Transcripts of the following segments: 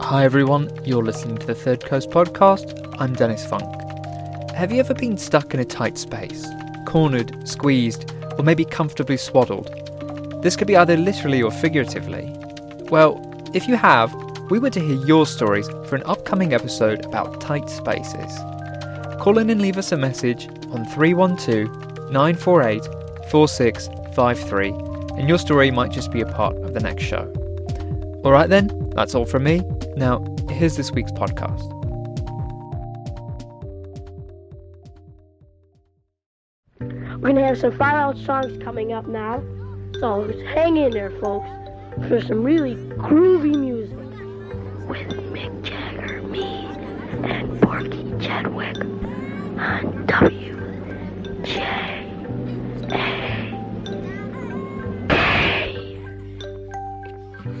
Hi everyone, you're listening to the Third Coast Podcast. I'm Dennis Funk. Have you ever been stuck in a tight space? Cornered, squeezed, or maybe comfortably swaddled? This could be either literally or figuratively. Well, if you have, we want to hear your stories for an upcoming episode about tight spaces. Call in and leave us a message on 312-948-4653 and your story might just be a part of the next show. Alright then, that's all from me. Now, here's this week's podcast. We're going to have some far-out songs coming up now, so hang in there, folks, for some really groovy music. With Mick Jagger, me, and Porky Chadwick on WJHK.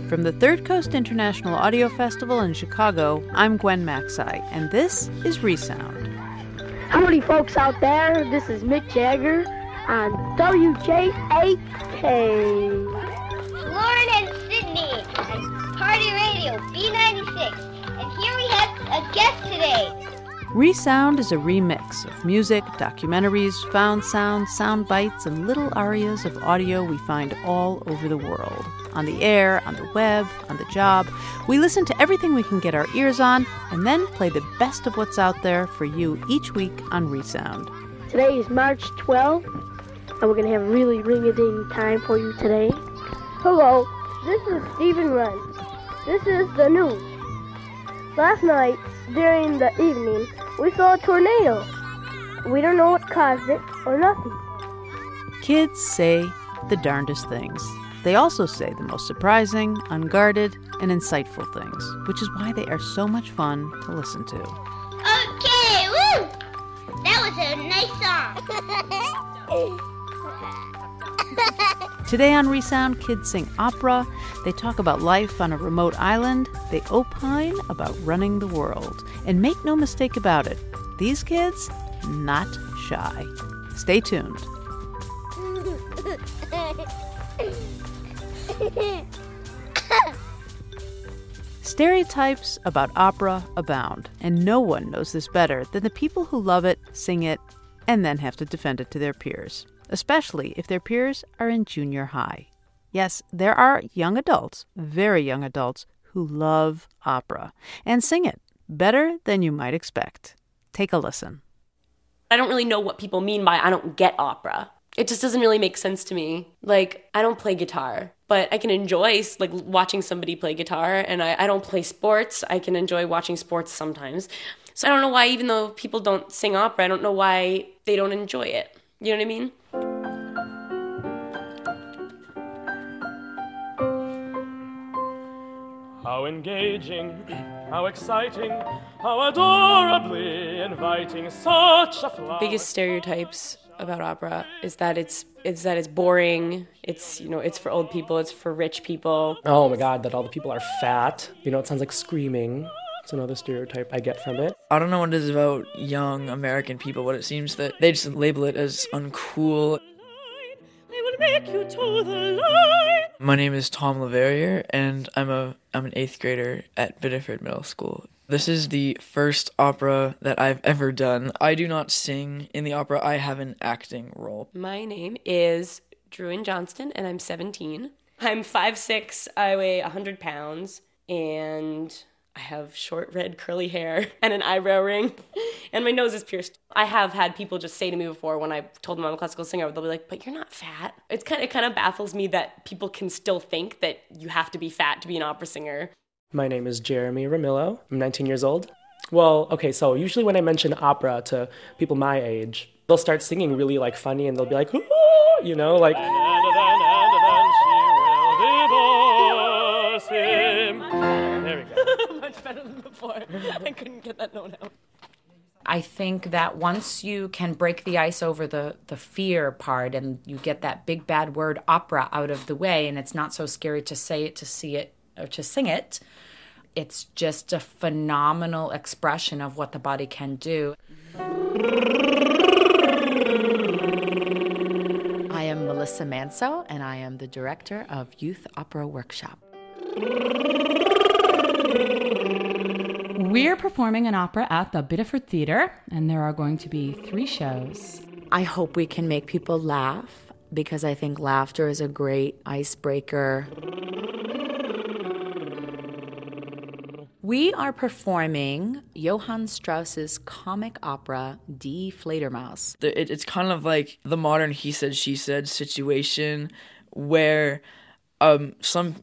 From the Third Coast International Audio Festival in Chicago, I'm Gwen Macsai, and this is ReSound. Howdy, folks out there. This is Mick Jagger on WJHK. Lauren and Sydney at Party Radio B96, and here we have a guest today. ReSound is a remix of music, documentaries, found sound, sound bites, and little arias of audio we find all over the world. On the air, on the web, on the job, we listen to everything we can get our ears on and then play the best of what's out there for you each week on ReSound. Today is March 12th, and we're going to have a really ring-a-ding time for you today. Hello, this is Stephen Run. This is the news. Last night, during the evening, we saw a tornado. We don't know what caused it or nothing. Kids say the darndest things. They also say the most surprising, unguarded, and insightful things, which is why they are so much fun to listen to. Okay, woo! That was a nice song. Today on ReSound, kids sing opera, they talk about life on a remote island, they opine about running the world. And make no mistake about it, these kids, not shy. Stay tuned. Stereotypes about opera abound, and no one knows this better than the people who love it, sing it, and then have to defend it to their peers. Especially if their peers are in junior high. Yes, there are young adults, very young adults, who love opera and sing it better than you might expect. Take a listen. I don't really know what people mean by I don't get opera. It just doesn't really make sense to me. Like, I don't play guitar, but I can enjoy like watching somebody play guitar, and I don't play sports. I can enjoy watching sports sometimes. So I don't know why, even though people don't sing opera, I don't know why they don't enjoy it. You know what I mean? How engaging, how exciting, how adorably inviting such a flower. The biggest stereotypes about opera is that it's boring, it's, you know, it's for old people, it's for rich people. Oh my God, that all the people are fat. You know, it sounds like screaming. It's another stereotype I get from it. I don't know what it is about young American people, but it seems that they just label it as uncool. I will make you to the line. My name is Tom Laverrier, and I'm an 8th grader at Biddeford Middle School. This is the first opera that I've ever done. I do not sing in the opera. I have an acting role. My name is Drewin Johnston, and I'm 17. I'm 5'6", I weigh 100 pounds, and I have short red curly hair and an eyebrow ring, and my nose is pierced. I have had people just say to me before when I told them I'm a classical singer, they'll be like, but you're not fat. It kind of baffles me that people can still think that you have to be fat to be an opera singer. My name is Jeremy Ramillo. I'm 19 years old. Well, okay, so usually when I mention opera to people my age, they'll start singing really, like, funny, and they'll be like, oh, you know, like... There we go. Much better than before. I couldn't get that note out. I think that once you can break the ice over the fear part and you get that big bad word opera out of the way, and it's not so scary to say it, to see it, or to sing it, it's just a phenomenal expression of what the body can do. I am Melissa Manso, and I am the director of Youth Opera Workshop. We're performing an opera at the Biddeford Theater, and there are going to be 3 shows. I hope we can make people laugh, because I think laughter is a great icebreaker. We are performing Johann Strauss's comic opera, Die Fledermaus. It's kind of like the modern he said, she said situation where some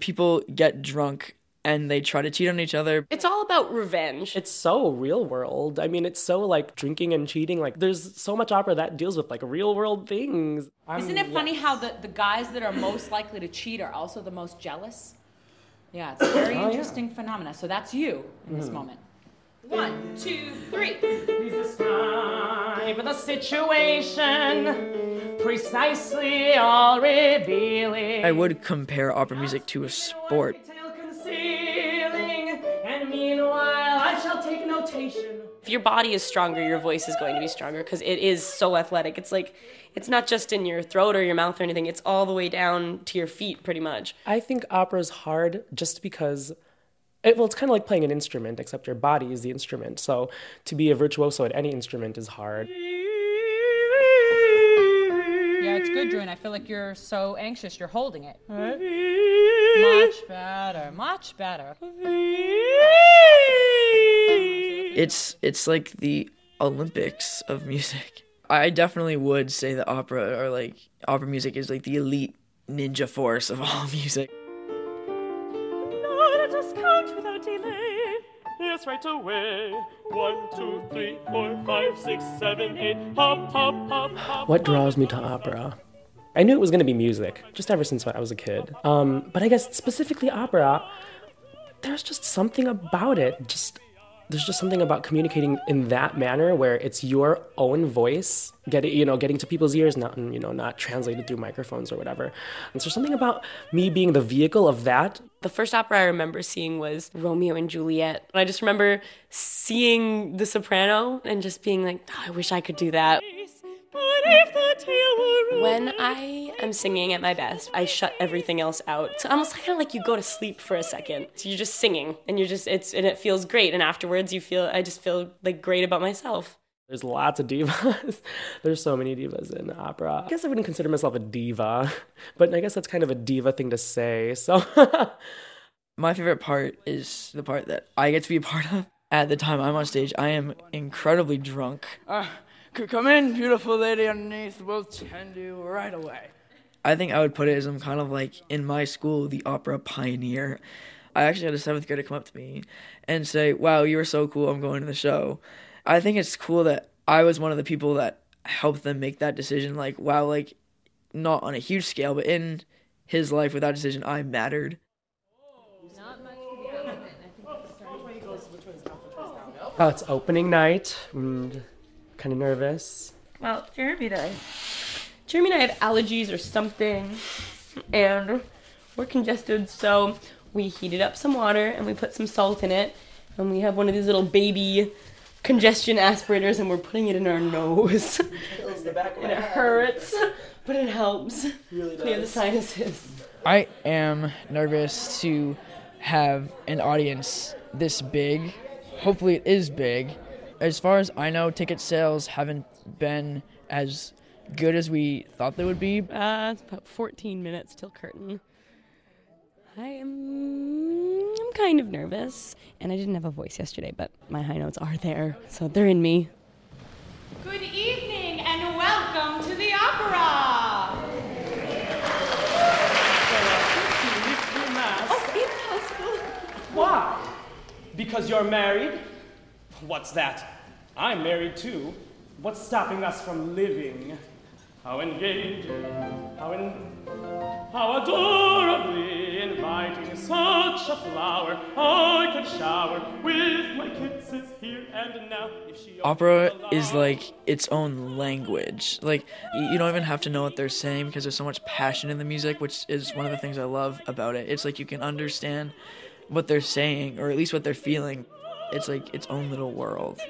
people get drunk and they try to cheat on each other. It's all about revenge. It's so real world. I mean, it's so like drinking and cheating. Like there's so much opera that deals with like real world things. Isn't it funny how the guys that are most likely to cheat are also the most jealous? Yeah, it's a very interesting phenomena. So that's you in this moment. 1, 2, 3. Please describe the situation, precisely all revealing. I would compare opera music to a sport. And meanwhile, I shall take notation. If your body is stronger, your voice is going to be stronger because it is so athletic. It's like, it's not just in your throat or your mouth or anything. It's all the way down to your feet, pretty much. I think opera's hard just because, it's kind of like playing an instrument, except your body is the instrument. So to be a virtuoso at any instrument is hard. Yeah, it's good, Drew, and I feel like you're so anxious. You're holding it. Right. Much better, much better. It's like the Olympics of music. I definitely would say that opera music is like the elite ninja force of all music. No, let us count without delay. Yes, right away. 1, 2, 3, 4, 5, 6, 7, 8. Hop, hop, hop, hop. What draws me to opera? I knew it was going to be music, just ever since when I was a kid. But I guess specifically opera, there's just something about it. There's just something about communicating in that manner where it's your own voice getting to people's ears, not translated through microphones or whatever. And so there's something about me being the vehicle of that. The first opera I remember seeing was Romeo and Juliet. And I just remember seeing the soprano and just being like, oh, I wish I could do that. When I am singing at my best, I shut everything else out. It's almost kind of like you go to sleep for a second. So you're just singing, and it feels great. And afterwards, I just feel like great about myself. There's lots of divas. There's so many divas in opera. I guess I wouldn't consider myself a diva, but I guess that's kind of a diva thing to say. So my favorite part is the part that I get to be a part of. At the time I'm on stage, I am incredibly drunk. Come in, beautiful lady underneath, we'll tend you right away. I think I would put it as I'm kind of like, in my school, the opera pioneer. I actually had a 7th grader come up to me and say, wow, you were so cool, I'm going to the show. I think it's cool that I was one of the people that helped them make that decision, like, wow, like, not on a huge scale, but in his life with that decision, I mattered. Oh, it's opening night. Kind of nervous. Well, Jeremy and I have allergies or something, and we're congested, so we heated up some water, and we put some salt in it, and we have one of these little baby congestion aspirators, and we're putting it in our nose. It kills the back of my head. And it hurts, but it helps clear the sinuses. I am nervous to have an audience this big. Hopefully it is big. As far as I know, ticket sales haven't been as good as we thought they would be. It's about 14 minutes till curtain. I'm kind of nervous, and I didn't have a voice yesterday, but my high notes are there, so they're in me. Good evening, and welcome to the opera. Why? Because you're married? What's that? I'm married too. What's stopping us from living? How engaging, how adorably inviting, such a flower I could shower with my kisses here and now. If she opera is like its own language. Like, you don't even have to know what they're saying because there's so much passion in the music, which is one of the things I love about it. It's like you can understand what they're saying, or at least what they're feeling. It's like its own little world.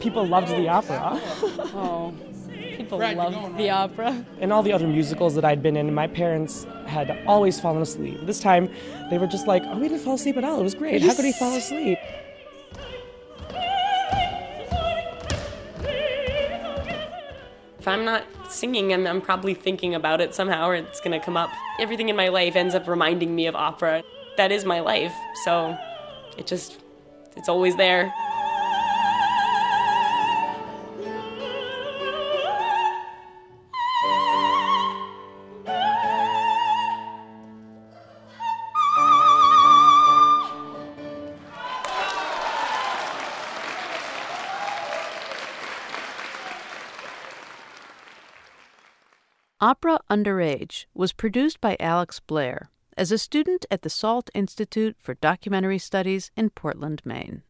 People loved the opera. Oh, people loved the opera. And all the other musicals that I'd been in, my parents had always fallen asleep. This time, they were just like, oh, we didn't fall asleep at all. It was great. How could he fall asleep? If I'm not singing, I'm probably thinking about it somehow, or it's going to come up. Everything in my life ends up reminding me of opera. That is my life, so it's always there. Opera Underage was produced by Alex Blair as a student at the Salt Institute for Documentary Studies in Portland, Maine.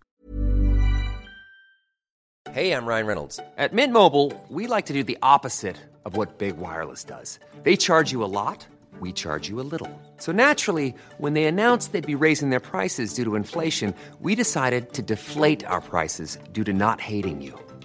Hey, I'm Ryan Reynolds. At Mint Mobile, we like to do the opposite of what Big Wireless does. They charge you a lot, we charge you a little. So naturally, when they announced they'd be raising their prices due to inflation, we decided to deflate our prices due to not hating you.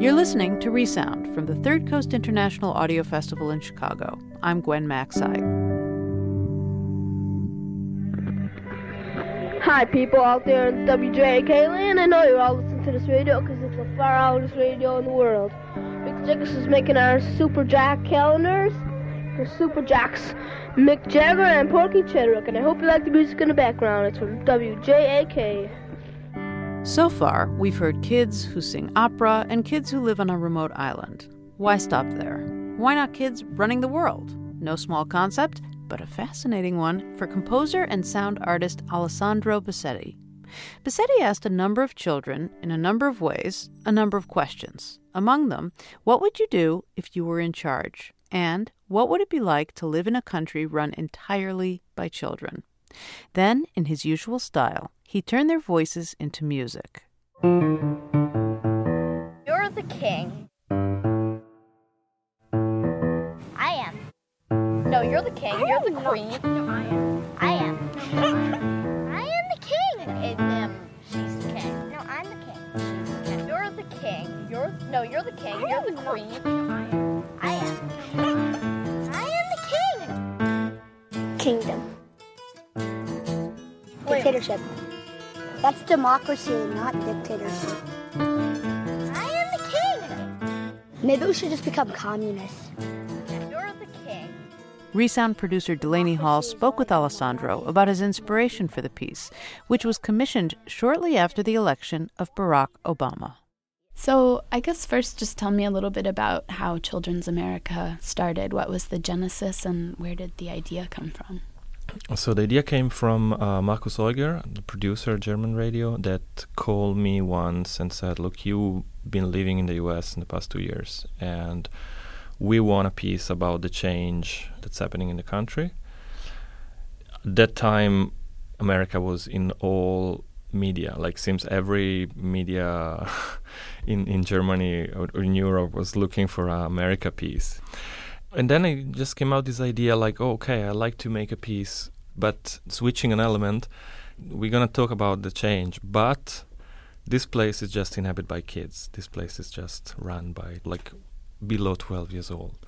You're listening to ReSound from the Third Coast International Audio Festival in Chicago. I'm Gwen Macsai. Hi, people out there in WJHK land. I know you all listen to this radio because it's the far oldest radio in the world. Mick Jagger is making our Super Jack calendars for Super Jacks, Mick Jagger and Porky Chedwick. And I hope you like the music in the background. It's from WJHK. So far, we've heard kids who sing opera and kids who live on a remote island. Why stop there? Why not kids running the world? No small concept, but a fascinating one for composer and sound artist Alessandro Bosetti. Bosetti asked a number of children, in a number of ways, a number of questions. Among them, what would you do if you were in charge? And what would it be like to live in a country run entirely by children? Then, in his usual style, he turned their voices into music. You're the king. I am. No, you're the king. You're the queen. No, I am. I am. I am the king. She's the king. No, I'm the king. She's the king. You're the king. No, you're the king. You're the queen. No, I am. I am. I am the king. Kingdom. Dictatorship. That's democracy, not dictatorship. I am the king! Maybe we should just become communists. You're the king. ReSound producer Delaney Hall spoke with Alessandro about his inspiration for the piece, which was commissioned shortly after the election of Barack Obama. So I guess first just tell me a little bit about how Children's America started. What was the genesis and where did the idea come from? So the idea came from Markus Heuger, the producer of German radio, that called me once and said, look, you've been living in the US in the past 2 years, and we want a piece about the change that's happening in the country. At that time, America was in all media, like seems every media in Germany or in Europe was looking for an America piece. And then it just came out this idea like, oh, okay, I like to make a piece, but switching an element, we're going to talk about the change. But this place is just inhabited by kids. This place is just run by like below 12 years old.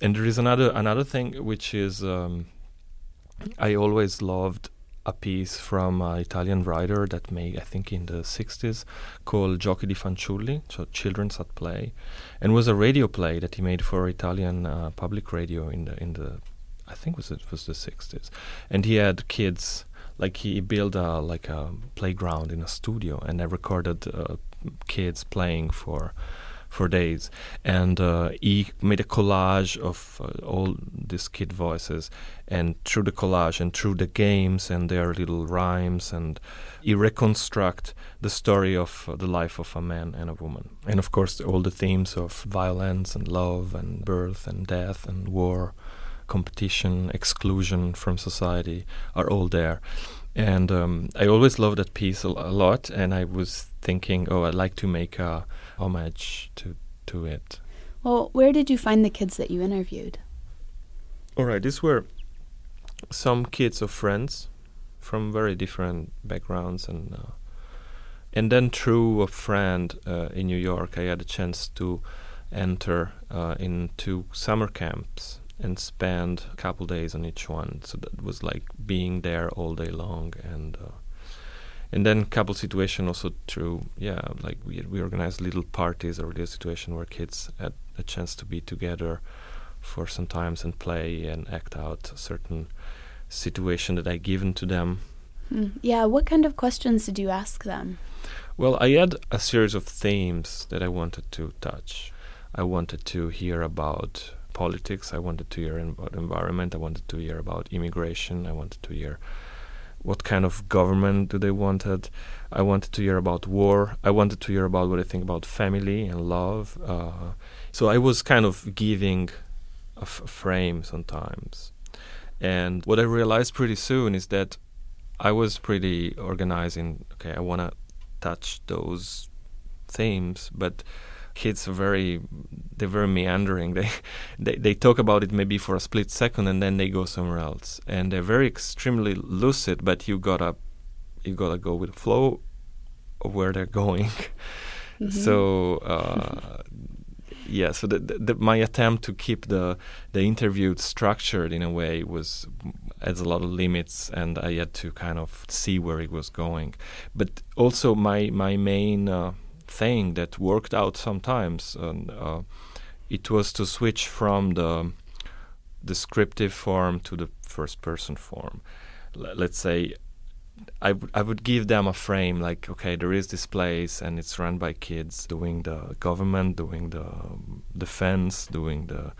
And there is another thing, which is I always loved a piece from an Italian writer that made, I think, in the 60s, called Giochi di Fanciulli, so Children's at Play, and was a radio play that he made for Italian public radio in the I think it was the 60s, and he had kids, like he built a playground in a studio, and I recorded kids playing for days, and he made a collage of all these kid voices, and through the collage and through the games and their little rhymes, and he reconstruct the story of the life of a man and a woman, and of course all the themes of violence and love and birth and death and war, competition, exclusion from society are all there. And I always loved that piece a lot, and I was thinking, oh, I'd like to make a homage to it. Well, where did you find the kids that you interviewed? All right, these were some kids of friends from very different backgrounds. And then through a friend in New York, I had a chance to enter into summer camps and spend a couple days on each one. So that was like being there all day long. And then couple situation also through, like we organized little parties or little situation where kids had a chance to be together for some times and play and act out a certain situation that I given to them. Yeah, what kind of questions did you ask them? Well, I had a series of themes that I wanted to touch. I wanted to hear about politics, I wanted to hear about environment, I wanted to hear about immigration, I wanted to hear what kind of government do they wanted, I wanted to hear about war, I wanted to hear about what I think about family and love. So I was kind of giving a frame sometimes. And what I realized pretty soon is that I was pretty organizing, okay, I want to touch those themes, but kids are very meandering. They talk about it maybe for a split second and then they go somewhere else. And they're very extremely lucid, but you gotta go with the flow of where they're going. Mm-hmm. So my attempt to keep the interview structured in a way has a lot of limits, and I had to kind of see where it was going. But also my main thing that worked out sometimes, and it was to switch from the descriptive form to the first person form. Let's say I would give them a frame, like, okay, there is this place and it's run by kids doing the government, doing the defense, doing the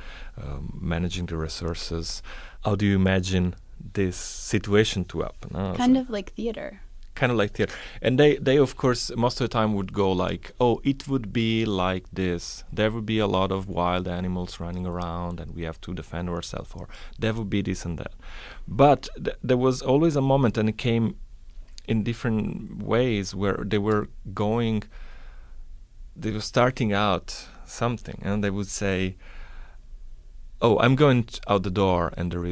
managing the resources. How do you imagine this situation to happen? Kind of like theater. And they, of course, most of the time would go like, oh, it would be like this. There would be a lot of wild animals running around and we have to defend ourselves, or there would be this and that. But there was always a moment, and it came in different ways, where they were starting out something, and they would say, oh, I'm going out the door and there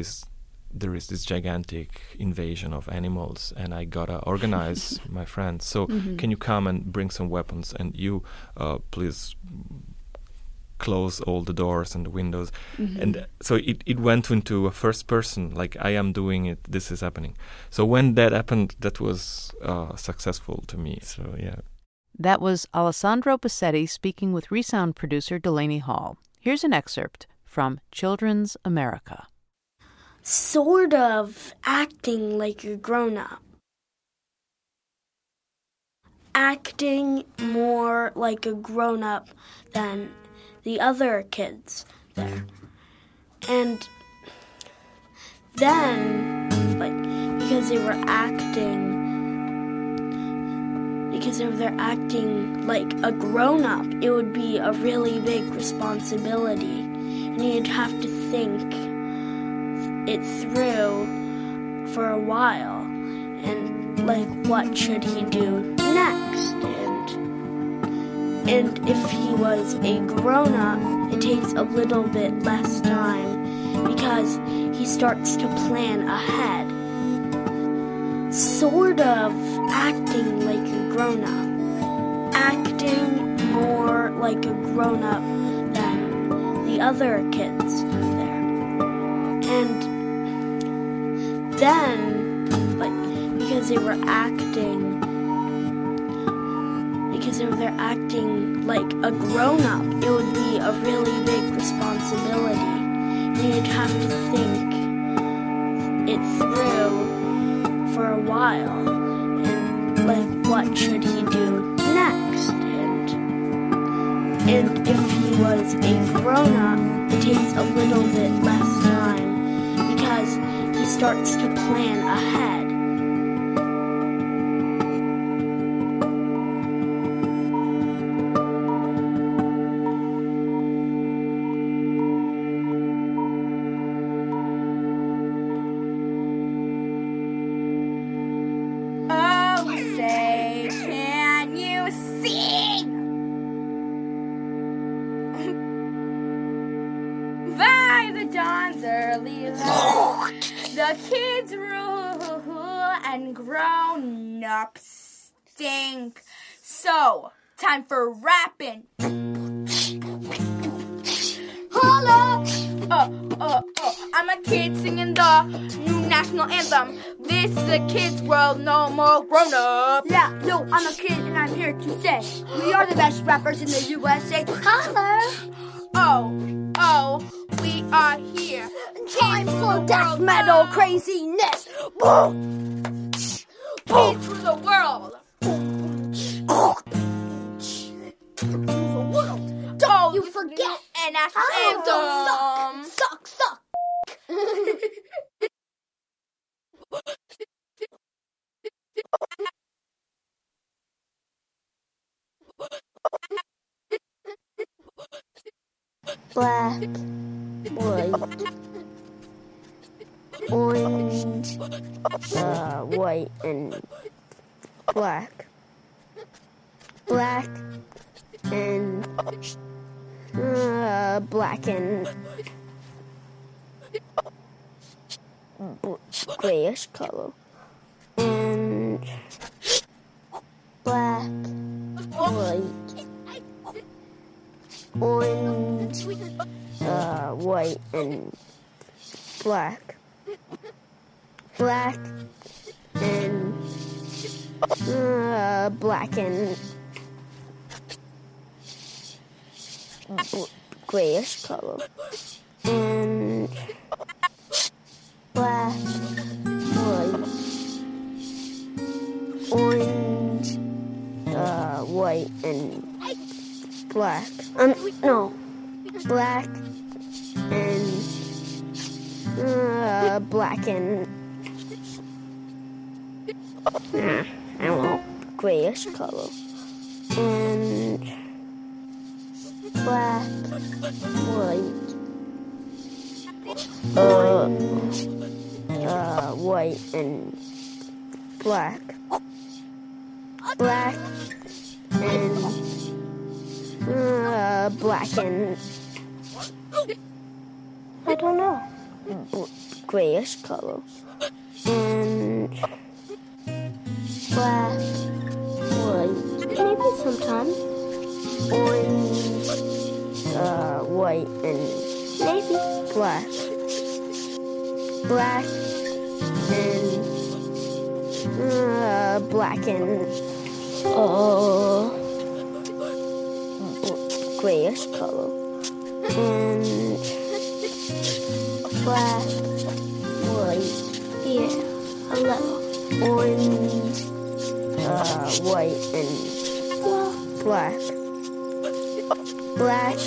is this gigantic invasion of animals and I gotta organize my friends. So can you come and bring some weapons, and you please close all the doors and the windows. Mm-hmm. And so it went into a first person, like I am doing it, this is happening. So when that happened, that was successful to me. So yeah. That was Alessandro Bosetti speaking with ReSound producer Delaney Hall. Here's an excerpt from Children's America. Sort of acting like you're grown up. acting more like a grown-up than the other kids there. And then, because they were acting like a grown-up, it would be a really big responsibility. And you'd have to think it through for a while. And, like, what should he do next? And if he was a grown-up, it takes a little bit less time because he starts to plan ahead. Sort of acting like a grown-up. Acting more like a grown-up than the other kids there. And then, because they were acting like a grown-up, it would be a really big responsibility. And you'd have to think it through for a while, and like what should he do next, and if he was a grown-up, it takes a little bit less time because he starts to plan ahead. Stink. So, time for rapping. Holla! I'm a kid singing the new national anthem. This is a kid's world, no more grown up. Yeah, no, I'm a kid and I'm here to say we are the best rappers in the USA. Holla! We are here. Time for death metal craziness. Boom! Boom! Through the world. Don't you forget an anthem. Suck. Black, white, orange, white, and black. Black and grayish color and black, white, orange, white and black. Black and black and grayish color and black, white, orange, white and black. Black and black and grayish color and. Black, white, orange, white and black. Black and black and I don't know. Grayish color and black, white, maybe sometimes orange, white, and maybe black. Black and black and grayish color and black, white, orange, white. white and black.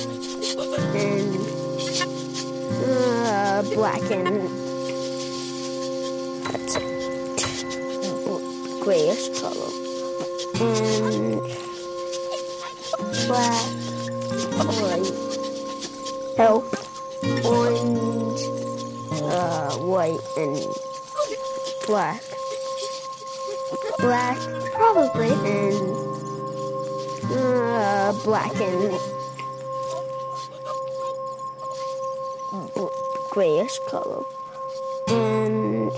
Black and that's a grayish color. And black, white, help, orange, white and black. Black, probably, and black and grayish color. And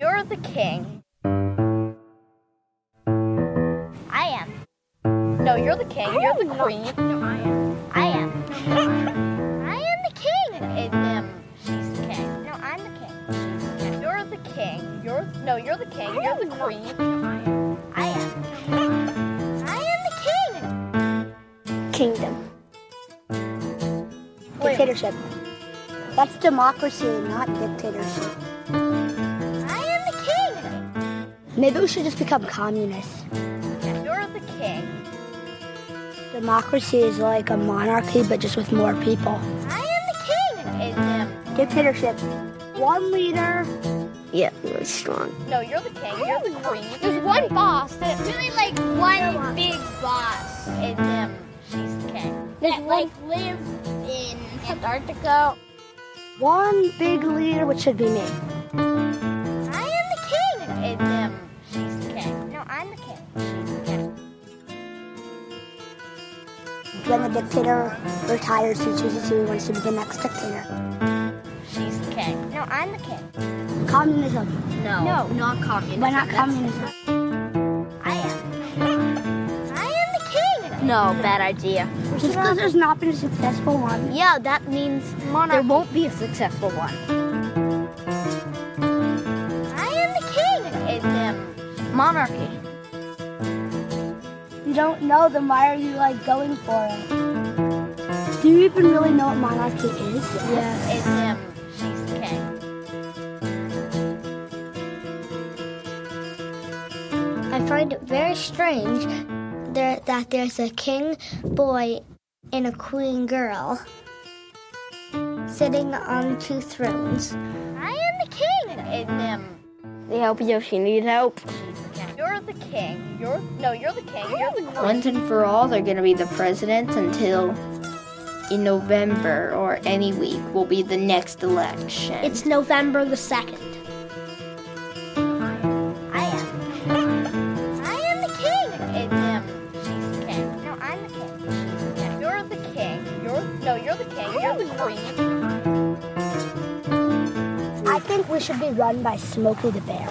you're the king. I am. No, you're the king. You're the queen. No, I am. I am. I am the king. And she's the king. No, I'm the king. She's the king. You're the king. You're the king. You're the queen. No, I am. I am. I am the king. Kingdom. Dictatorship. That's democracy, not dictatorship. I am the king! Maybe we should just become communists. You're the king. Democracy is like a monarchy, but just with more people. I am the king! Dictatorship. One leader. Yeah, really strong. No, you're the king. You're the queen. There's one boss that's really like one big boss. And she's the king. That like lives in Antarctica. One big leader, which should be me. I am the king! And she's the king. No, I'm the king. She's the king. When the dictator retires, he chooses who he wants to be the next dictator. She's the king. No, I'm the king. Communism. No, not communism. Why not communism? I am. I am the king! No, bad idea. Just because there's not been a successful one. Yeah, that means monarchy. There won't be a successful one. I am the king! And monarchy. You don't know them, why are you going for it? Do you even really know what monarchy is? Yes. And she's the king. I find it very strange that there's a king boy and a queen girl sitting on two thrones. I am the king! And they help you if you need help. She's the king. You're the king. You're the king. You're the queen. Once and for all, they're going to be the presidents until in November or any week will be the next election. It's November the 2nd. I think we should be run by Smokey the Bear.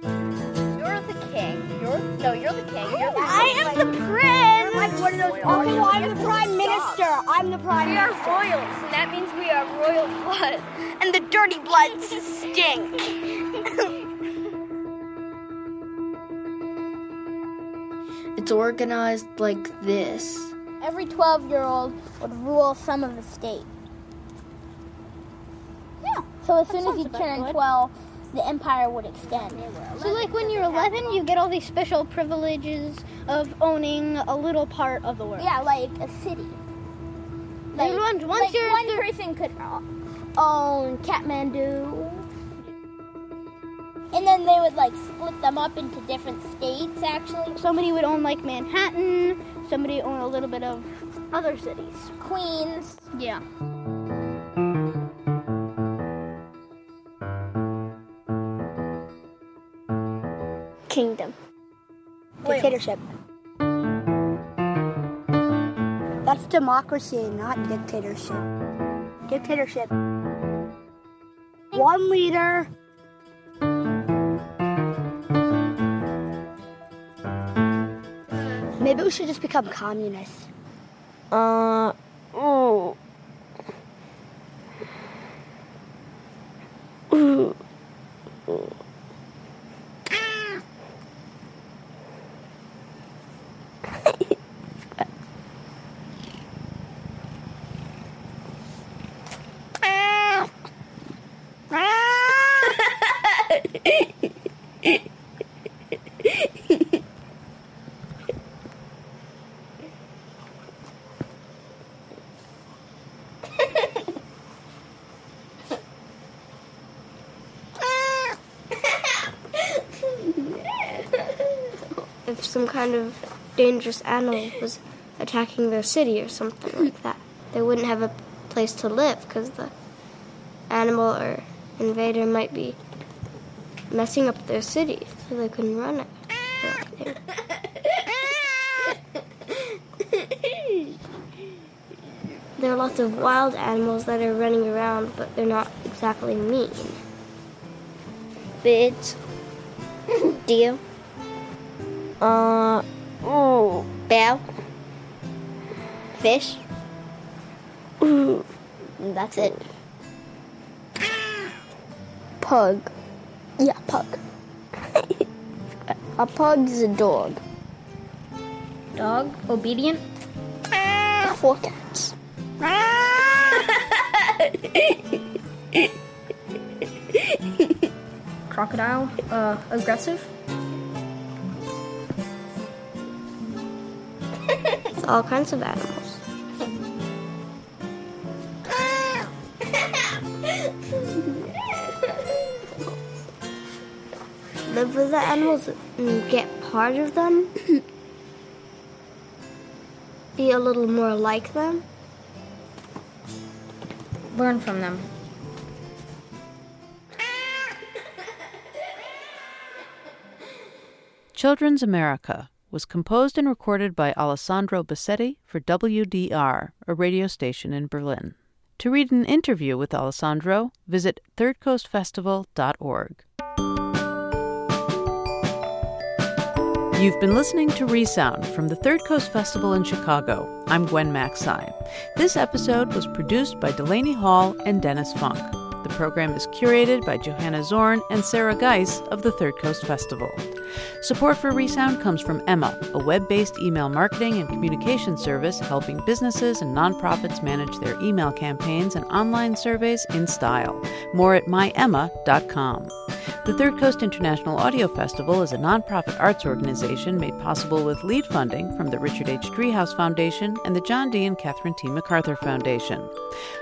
You're the king. You're the king. I am the prince. Like one of those. Okay, well, I'm the prime minister. I'm the prime minister. We are royals, and that means we are royal blood. And the dirty bloods stink. It's organized like this. Every 12-year-old would rule some of the state. Yeah. So as soon as you turn 12, the empire would extend. So when you're 11, you get all these special privileges of owning a little part of the world. Yeah, like a city. One person could own Kathmandu. And then they would split them up into different states, actually. Somebody would own Manhattan. Somebody owned a little bit of other cities. Queens. Yeah. Kingdom. Dictatorship. That's democracy, not dictatorship. Dictatorship. One leader. Maybe we should just become communists. if some kind of dangerous animal was attacking their city or something like that. They wouldn't have a place to live because the animal or invader might be messing up their city, so they couldn't run it. There are lots of wild animals that are running around, but they're not exactly mean. Birds. Deer. Bear. Fish. That's it. Pug. Yeah, pug. A pug is a dog. Dog? Obedient? Four cats. Crocodile? Aggressive? It's all kinds of animals. Live with the animals and get part of them. Be a little more like them. Learn from them. Children's America was composed and recorded by Alessandro Bosetti for WDR, a radio station in Berlin. To read an interview with Alessandro, visit thirdcoastfestival.org. You've been listening to ReSound from the Third Coast Festival in Chicago. I'm Gwen Macsai. This episode was produced by Delaney Hall and Dennis Funk. The program is curated by Johanna Zorn and Sarah Geis of the Third Coast Festival. Support for ReSound comes from Emma, a web-based email marketing and communication service helping businesses and nonprofits manage their email campaigns and online surveys in style. More at myemma.com. The Third Coast International Audio Festival is a nonprofit arts organization made possible with lead funding from the Richard H. Driehaus Foundation and the John D. and Catherine T. MacArthur Foundation.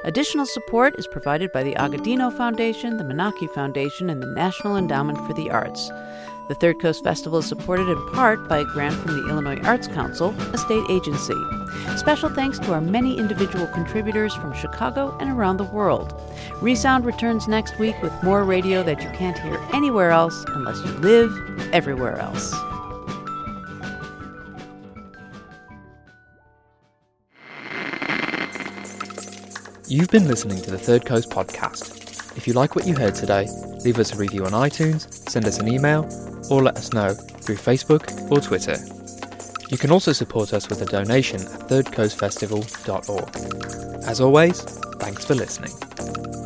Additional support is provided by the Agudino Foundation, the Menaki Foundation, and the National Endowment for the Arts. The Third Coast Festival is supported in part by a grant from the Illinois Arts Council, a state agency. Special thanks to our many individual contributors from Chicago and around the world. ReSound returns next week with more radio that you can't hear anywhere else unless you live everywhere else. You've been listening to the Third Coast Podcast. If you like what you heard today, leave us a review on iTunes, send us an email, or let us know through Facebook or Twitter. You can also support us with a donation at thirdcoastfestival.org. As always, thanks for listening.